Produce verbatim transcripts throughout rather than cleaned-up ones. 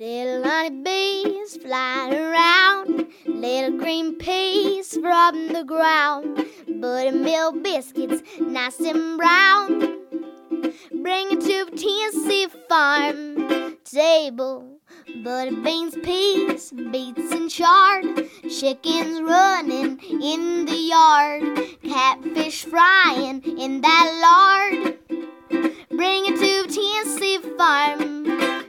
Little honeybees fly around, little green peas from the ground, buttermilk biscuits nice and brown. Bring it to Tennessee Farm Table. Butter beans, peas, beets and chard, chickens running in the yard, catfish frying in that lard. Bring it to Tennessee Farm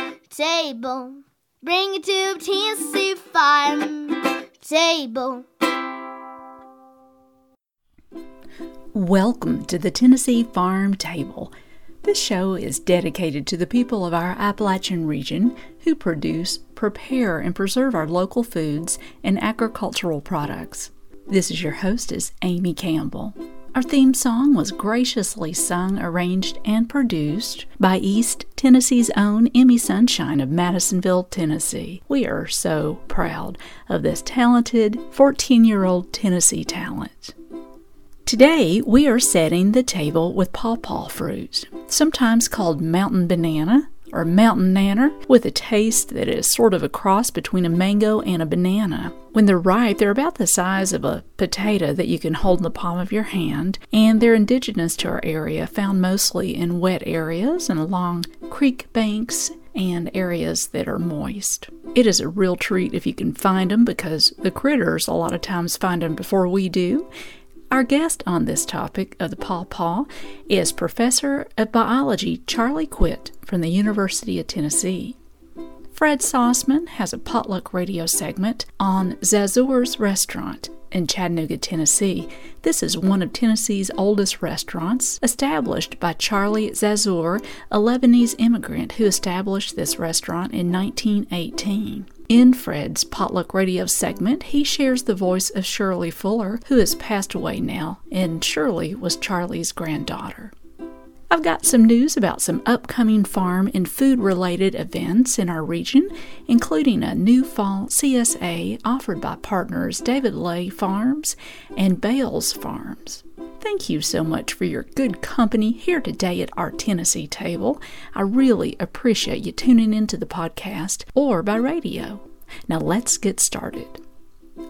Table. Bring it to Tennessee Farm Table. Welcome to the Tennessee Farm Table. This show is dedicated to the people of our Appalachian region who produce, prepare, and preserve our local foods and agricultural products. This is your hostess, Amy Campbell. Our theme song was graciously sung, arranged, and produced by East Tennessee's own Emmy Sunshine of Madisonville, Tennessee. We are so proud of this talented fourteen-year-old Tennessee talent. Today, we are setting the table with pawpaw fruit, sometimes called mountain banana or mountain nanner, with a taste that is sort of a cross between a mango and a banana. When they're ripe, they're about the size of a potato that you can hold in the palm of your hand, and they're indigenous to our area, found mostly in wet areas and along creek banks and areas that are moist. It is a real treat if you can find them, because the critters a lot of times find them before we do. Our guest on this topic of the pawpaw is Professor of Biology Charlie Quitt from the University of Tennessee. Fred Sossman has a potluck radio segment on Zarzour's restaurant in Chattanooga, Tennessee. This is one of Tennessee's oldest restaurants, established by Charlie Zarzour, a Lebanese immigrant who established this restaurant in nineteen eighteen. In Fred's potluck radio segment, he shares the voice of Shirley Fuller, who has passed away now, and Shirley was Charlie's granddaughter. I've got some news about some upcoming farm and food-related events in our region, including a new fall C S A offered by partners David Lay Farms and Bales Farms. Thank you so much for your good company here today at our Tennessee Table. I really appreciate you tuning into the podcast or by radio. Now let's get started.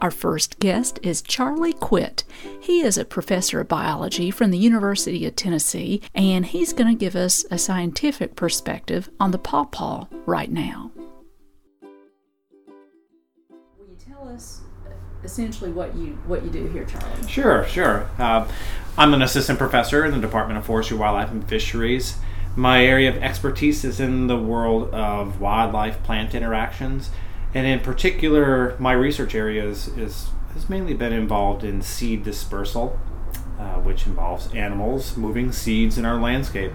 Our first guest is Charlie Quitt. He is a professor of biology from the University of Tennessee, and he's going to give us a scientific perspective on the pawpaw right now. Will you tell us essentially what you what you do here, Charlie? Sure, sure. Uh, I'm an assistant professor in the Department of Forestry, Wildlife, and Fisheries. My area of expertise is in the world of wildlife-plant interactions, and in particular, my research area is, is, has mainly been involved in seed dispersal, uh, which involves animals moving seeds in our landscape,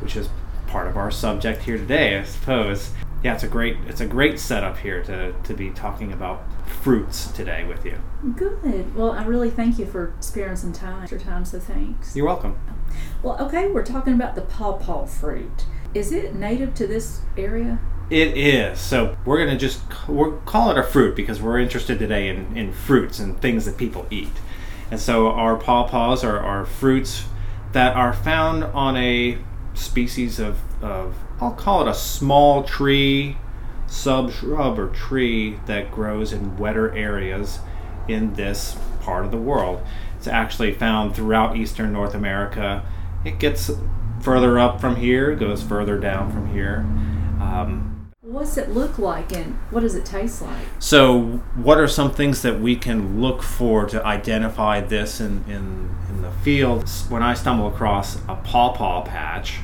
which is part of our subject here today, I suppose. Yeah, it's a great it's a great setup here to, to be talking about fruits today with you. Good. Well, I really thank you for sparing some time, extra time, so thanks. You're welcome. Well, okay, we're talking about the pawpaw fruit. Is it native to this area? It is. So we're going to just we'll call it a fruit because we're interested today in, in fruits and things that people eat. And so our pawpaws are, are fruits that are found on a species of, of, I'll call it a small tree, sub-shrub or tree that grows in wetter areas in this part of the world. It's actually found throughout eastern North America. It gets further up from here, goes further down from here. Um, What's it look like and what does it taste like? So what are some things that we can look for to identify this in, in, in the field? When I stumble across a pawpaw patch,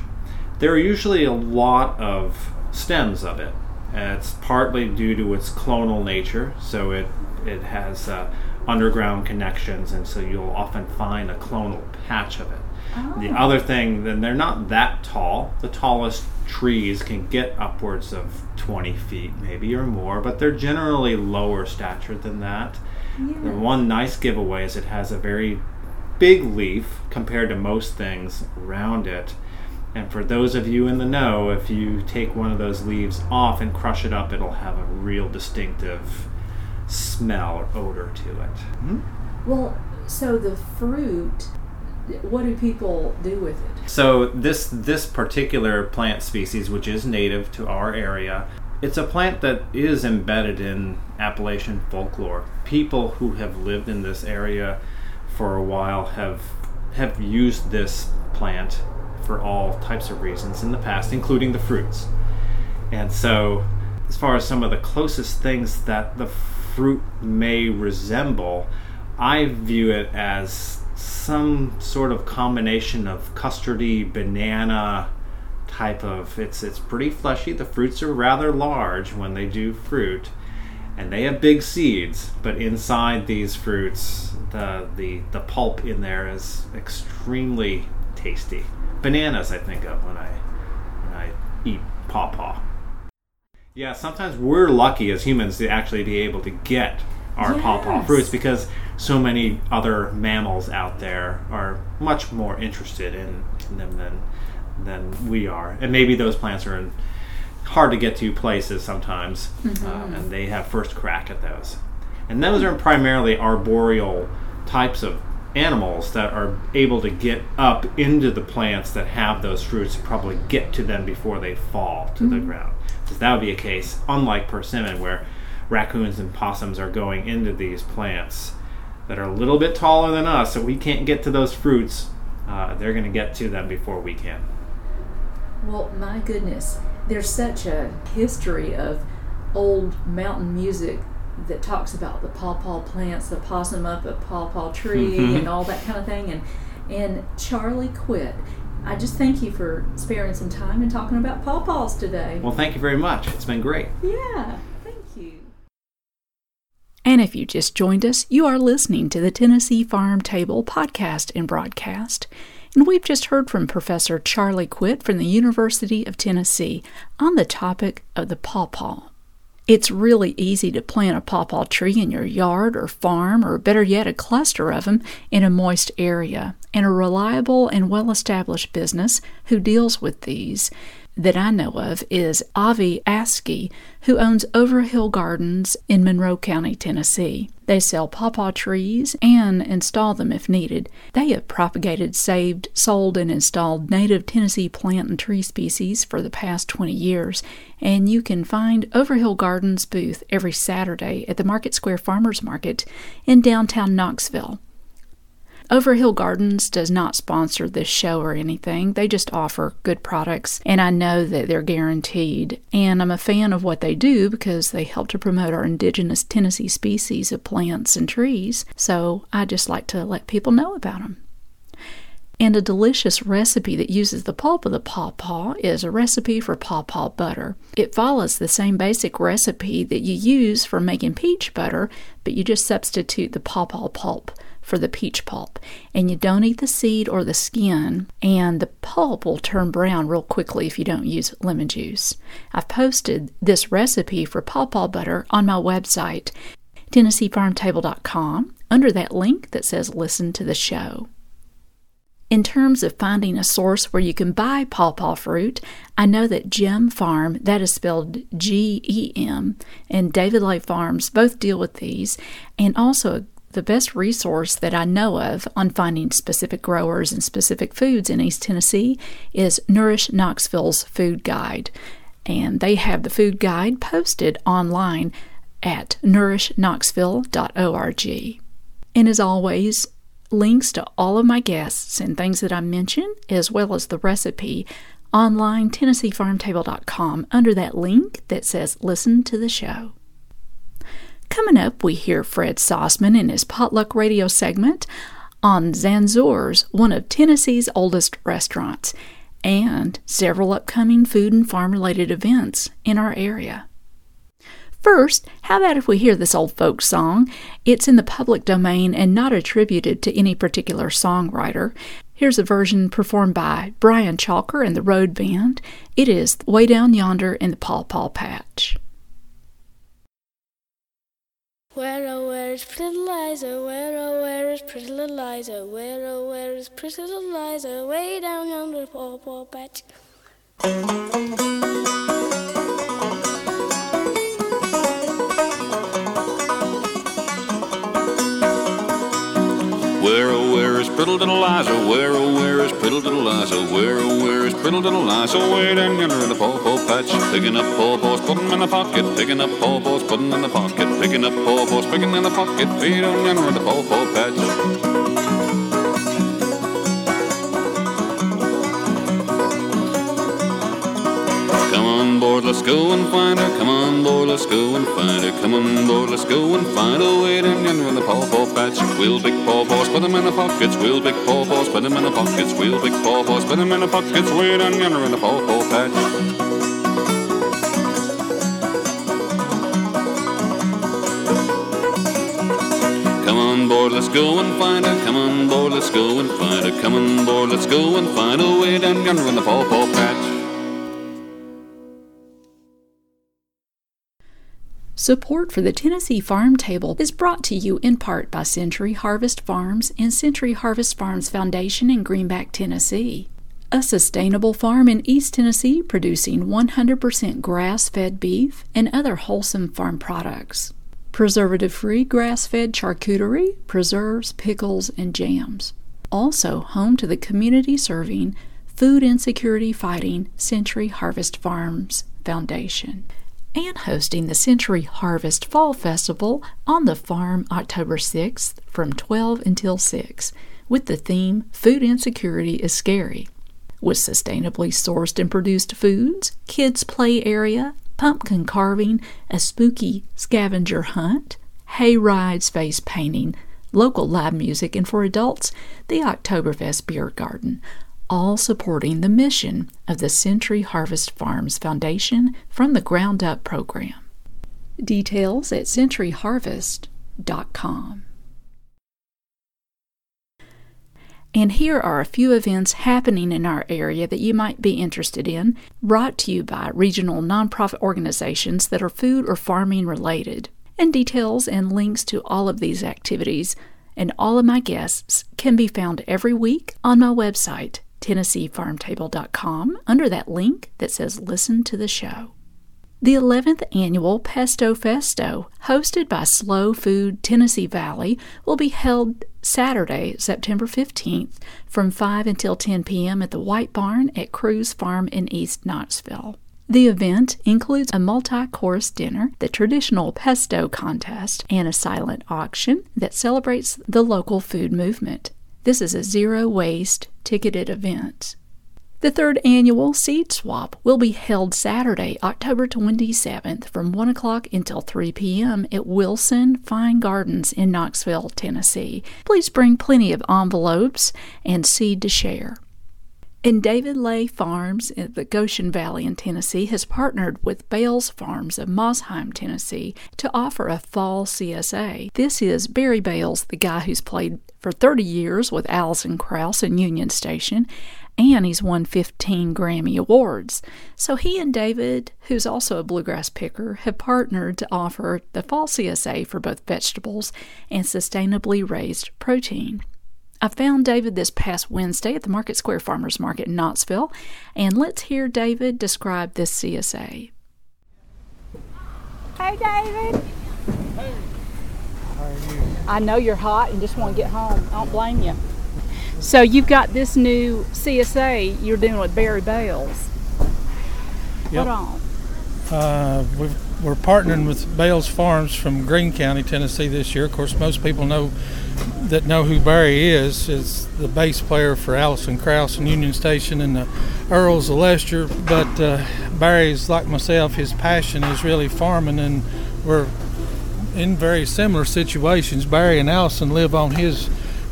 there are usually a lot of stems of it. And it's partly due to its clonal nature, so it, it has uh, underground connections, and so you'll often find a clonal patch of it. Oh. The other thing, then they're not that tall. The tallest trees can get upwards of twenty feet maybe or more, but they're generally lower stature than that. Yeah. The one nice giveaway is it has a very big leaf compared to most things around it. And for those of you in the know, if you take one of those leaves off and crush it up, it'll have a real distinctive smell or odor to it. Mm-hmm. Well, so the fruit, what do people do with it? So this this particular plant species, which is native to our area, it's a plant that is embedded in Appalachian folklore. People who have lived in this area for a while have have used this plant for all types of reasons in the past, including the fruits. And so, as far as some of the closest things that the fruit may resemble, I view it as some sort of combination of custardy, banana type of, it's it's pretty fleshy. The fruits are rather large when they do fruit, and they have big seeds, but inside these fruits, the the, the pulp in there is extremely tasty. Bananas I think of when I when I eat pawpaw. Yeah, sometimes we're lucky as humans to actually be able to get our yes. pawpaw fruits, because so many other mammals out there are much more interested in, in them than than we are. And maybe those plants are in hard to get to places sometimes, mm-hmm. um, and they have first crack at those. And those are primarily arboreal types of animals that are able to get up into the plants that have those fruits, probably get to them before they fall to mm-hmm. the ground. So that would be a case, unlike persimmon, where raccoons and possums are going into these plants that are a little bit taller than us, so we can't get to those fruits. Uh, they're going to get to them before we can. Well, my goodness, there's such a history of old mountain music that talks about the pawpaw plants, the possum up a pawpaw tree, mm-hmm. and all that kind of thing. And and Charlie Quitt, I just thank you for sparing some time and talking about pawpaws today. Well, thank you very much. It's been great. Yeah, thank you. And if you just joined us, you are listening to the Tennessee Farm Table podcast and broadcast. And we've just heard from Professor Charlie Quitt from the University of Tennessee on the topic of the pawpaw. It's really easy to plant a pawpaw tree in your yard or farm, or better yet, a cluster of them in a moist area. And a reliable and well-established business who deals with these that I know of is Avi Askey, who owns Overhill Gardens in Monroe County, Tennessee. They sell pawpaw trees and install them if needed. They have propagated, saved, sold, and installed native Tennessee plant and tree species for the past twenty years, and you can find Overhill Gardens booth every Saturday at the Market Square Farmers Market in downtown Knoxville. Overhill Gardens does not sponsor this show or anything. They just offer good products, and I know that they're guaranteed. And I'm a fan of what they do because they help to promote our indigenous Tennessee species of plants and trees, so I just like to let people know about them. And a delicious recipe that uses the pulp of the pawpaw is a recipe for pawpaw butter. It follows the same basic recipe that you use for making peach butter, but you just substitute the pawpaw pulp for the peach pulp, and you don't eat the seed or the skin, and the pulp will turn brown real quickly if you don't use lemon juice. I've posted this recipe for pawpaw butter on my website, Tennessee Farm Table dot com, under that link that says listen to the show. In terms of finding a source where you can buy pawpaw fruit, I know that Gem Farm, that is spelled G E M, and David Lay Farms both deal with these, and also a the best resource that I know of on finding specific growers and specific foods in East Tennessee is Nourish Knoxville's Food Guide. And they have the food guide posted online at nourish knoxville dot org. And as always, links to all of my guests and things that I mention, as well as the recipe, online Tennessee Farm Table dot com under that link that says listen to the show. Coming up, we hear Fred Sossman in his Potluck Radio segment on Zarzour's, one of Tennessee's oldest restaurants, and several upcoming food and farm-related events in our area. First, how about if we hear this old folk song? It's in the public domain and not attributed to any particular songwriter. Here's a version performed by Brian Chalker and the Road Band. It is Way Down Yonder in the Pawpaw Patch. Where, oh, where is pretty Liza? Where, oh, where is pretty Liza? Where, oh, where is pretty Liza? Way down yonder in the Pawpaw Patch. Where, oh, where is pretty little Liza? Where, oh, where is pretty little Liza? Where, oh, where is pretty little Liza? Way down yonder in the pawpaw patch, picking up pawpaws, putting in the pocket, picking up pawpaws, putting in the pocket, picking up pawpaws, picking in the pocket, way down yonder in the pawpaw patch. Board, let's go and find her. Come on board, let's go and find her. Come on board, let's go and find her. Way down yonder in the pawpaw patch. We'll big pawpaws, put them in the pockets. We'll big pawpaws, put them in the pockets. We'll big pawpaws, put them in the pockets. Way down yonder in the pawpaw patch. Let's go and find her. Come on board, let's go and find her. Come on board, let's go and find her. Way down yonder in the pawpaw patch. Support for the Tennessee Farm Table is brought to you in part by Century Harvest Farms and Century Harvest Farms Foundation in Greenback, Tennessee. A sustainable farm in East Tennessee producing one hundred percent grass-fed beef and other wholesome farm products. Preservative-free grass-fed charcuterie, preserves, pickles, and jams. Also home to the community-serving, food insecurity-fighting Century Harvest Farms Foundation, and hosting the Century Harvest Fall Festival on the farm October sixth from twelve until six with the theme Food Insecurity is Scary, with sustainably sourced and produced foods, kids' play area, pumpkin carving, a spooky scavenger hunt, hay rides, face painting, local live music, and for adults, the Oktoberfest Beer Garden, all supporting the mission of the Century Harvest Farms Foundation from the Ground Up program. Details at century harvest dot com. And here are a few events happening in our area that you might be interested in, brought to you by regional nonprofit organizations that are food or farming related. And details and links to all of these activities and all of my guests can be found every week on my website, Tennessee Farm Table dot com, under that link that says Listen to the Show. The eleventh annual Pesto Festo, hosted by Slow Food Tennessee Valley, will be held Saturday, September fifteenth, from five until ten p.m. at the White Barn at Cruz Farm in East Knoxville. The event includes a multi-course dinner, the traditional pesto contest, and a silent auction that celebrates the local food movement. This is a zero-waste ticketed event. The third annual Seed Swap will be held Saturday, October twenty-seventh from one o'clock until three p.m. at Wilson Fine Gardens in Knoxville, Tennessee. Please bring plenty of envelopes and seed to share. And David Lay Farms in the Goshen Valley in Tennessee has partnered with Bales Farms of Mosheim, Tennessee, to offer a fall C S A. This is Barry Bales, the guy who's played for thirty years with Alison Krauss in Union Station, and he's won fifteen Grammy Awards. So he and David, who's also a bluegrass picker, have partnered to offer the Fall C S A for both vegetables and sustainably raised protein. I found David this past Wednesday at the Market Square Farmers Market in Knoxville, and let's hear David describe this C S A. Hey, David. Hey. How are you? I know you're hot and just want to get home. I don't blame you. So you've got this new C S A you're doing with Barry Bales. Yep. What on? Uh, we've, we're partnering with Bales Farms from Greene County, Tennessee this year. Of course, most people know that know who Barry is. Is the bass player for Alison Krauss and Union Station and the Earls of Leicester. But uh, Barry's like myself. His passion is really farming, and we're in very similar situations. Barry and Alison live on his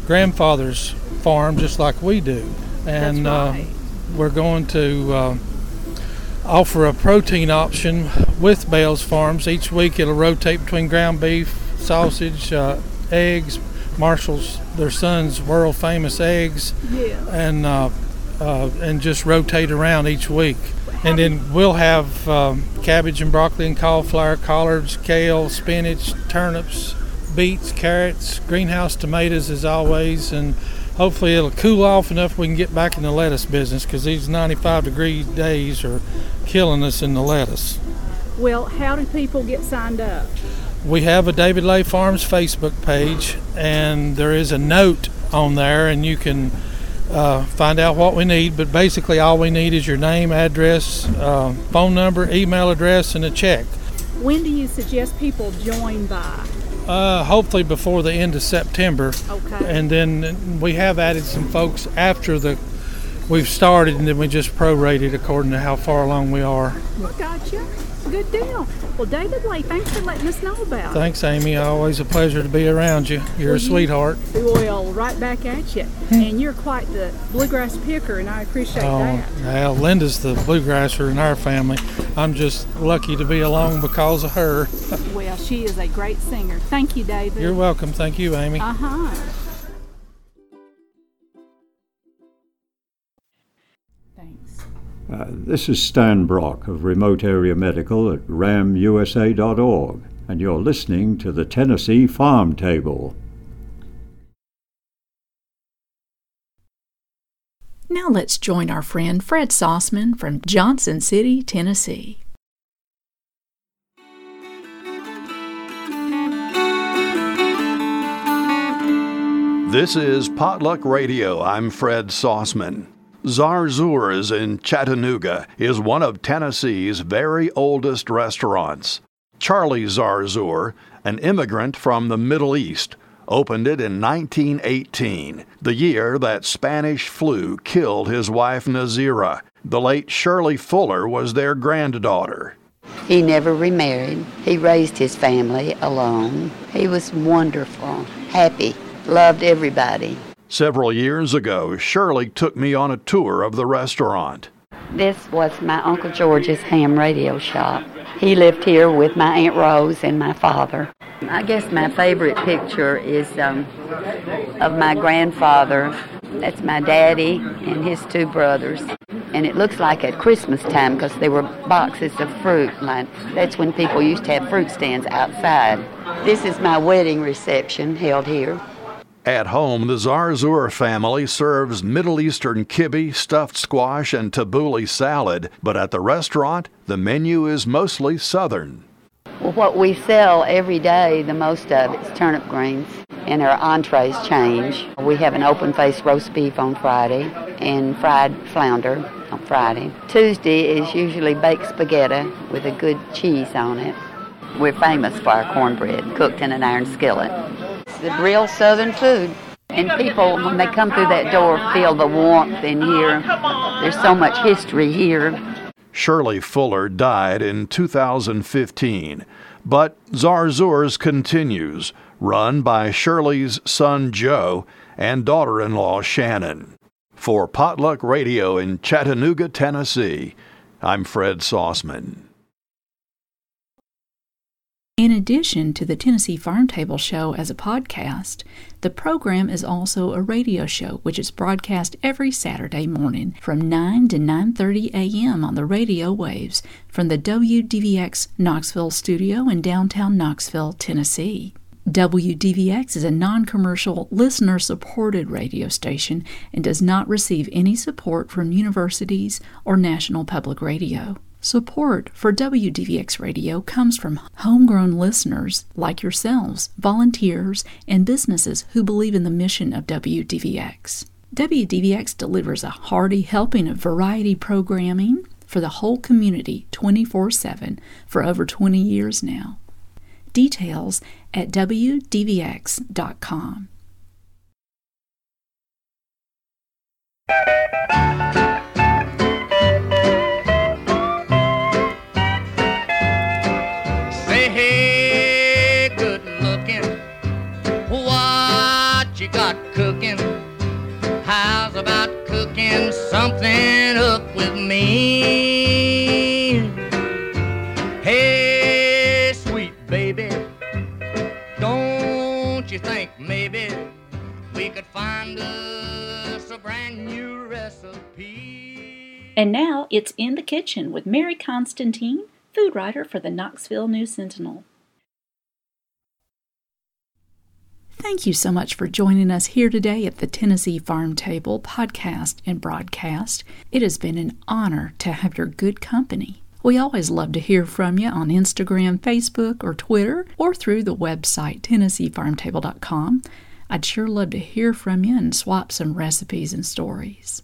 grandfather's farm just like we do, and right. uh, we're going to uh, offer a protein option with Bales Farms. Each week it'll rotate between ground beef, sausage, uh, eggs, Marshall's, their son's world famous eggs, yeah. and uh, uh, and just rotate around each week. And then we'll have um, cabbage and broccoli and cauliflower, collards, kale, spinach, turnips, beets, carrots, greenhouse tomatoes as always, and hopefully it'll cool off enough we can get back in the lettuce business, because these ninety-five degree days are killing us in the lettuce. Well, how do people get signed up? We have a David Lay Farms Facebook page, and there is a note on there, and you can uh, find out what we need. But basically all we need is your name, address, uh, phone number, email address, and a check. When do you suggest people join by? Uh, hopefully before the end of September. Okay. And then we have added some folks after the we've started, and then we just prorated according to how far along we are. Gotcha. Good deal. Well, David Lay, thanks for letting us know about it. Thanks, Amy. Always a pleasure to be around you. You're well, a sweetheart. Well, right back at you. And you're quite the bluegrass picker, and I appreciate oh, that. Well, Linda's the bluegrasser in our family. I'm just lucky to be along because of her. Well, she is a great singer. Thank you, David. You're welcome. Thank you, Amy. Uh-huh. Uh, this is Stan Brock of Remote Area Medical at ram u s a dot org, and you're listening to the Tennessee Farm Table. Now let's join our friend Fred Sossman from Johnson City, Tennessee. This is Potluck Radio. I'm Fred Sossman. Zarzour's in Chattanooga is one of Tennessee's very oldest restaurants. Charlie Zarzour, an immigrant from the Middle East, opened it in nineteen eighteen, the year that Spanish flu killed his wife Nazira. The late Shirley Fuller was their granddaughter. He never remarried. He raised his family alone. He was wonderful, happy, loved everybody. Several years ago, Shirley took me on a tour of the restaurant. This was my Uncle George's ham radio shop. He lived here with my Aunt Rose and my father. I guess my favorite picture is um, of my grandfather. That's my daddy and his two brothers. And it looks like at Christmas time, because there were boxes of fruit. Like, that's when people used to have fruit stands outside. This is my wedding reception held here. At home, the Zarzour family serves Middle Eastern kibbeh, stuffed squash, and tabbouleh salad, but at the restaurant, the menu is mostly Southern. Well, what we sell every day, the most of it, is turnip greens, and our entrees change. We have an open-faced roast beef on Friday and fried flounder on Friday. Tuesday is usually baked spaghetti with a good cheese on it. We're famous for our cornbread, cooked in an iron skillet. The real Southern food. And people, when they come through that door, feel the warmth in here. There's so much history here. Shirley Fuller died in two thousand fifteen, but Zarzour's continues, run by Shirley's son Joe and daughter-in-law Shannon. For Potluck Radio in Chattanooga, Tennessee, I'm Fred Sossman. In addition to the Tennessee Farm Table Show as a podcast, the program is also a radio show, which is broadcast every Saturday morning from nine to nine thirty a.m. on the radio waves from the W D V X Knoxville studio in downtown Knoxville, Tennessee. W D V X is a non-commercial, listener-supported radio station and does not receive any support from universities or National Public Radio. Support for W D V X Radio comes from homegrown listeners like yourselves, volunteers, and businesses who believe in the mission of W D V X. W D V X delivers a hearty helping of variety programming for the whole community twenty-four seven for over twenty years now. Details at w d v x dot com. Something up with me. Hey, sweet baby, don't you think maybe And now it's In the Kitchen with Mary Constantine, food writer for the Knoxville News Sentinel. Thank you so much for joining us here today at the Tennessee Farm Table podcast and broadcast. It has been an honor to have your good company. We always love to hear from you on Instagram, Facebook, or Twitter, or through the website Tennessee Farm Table dot com. I'd sure love to hear from you and swap some recipes and stories.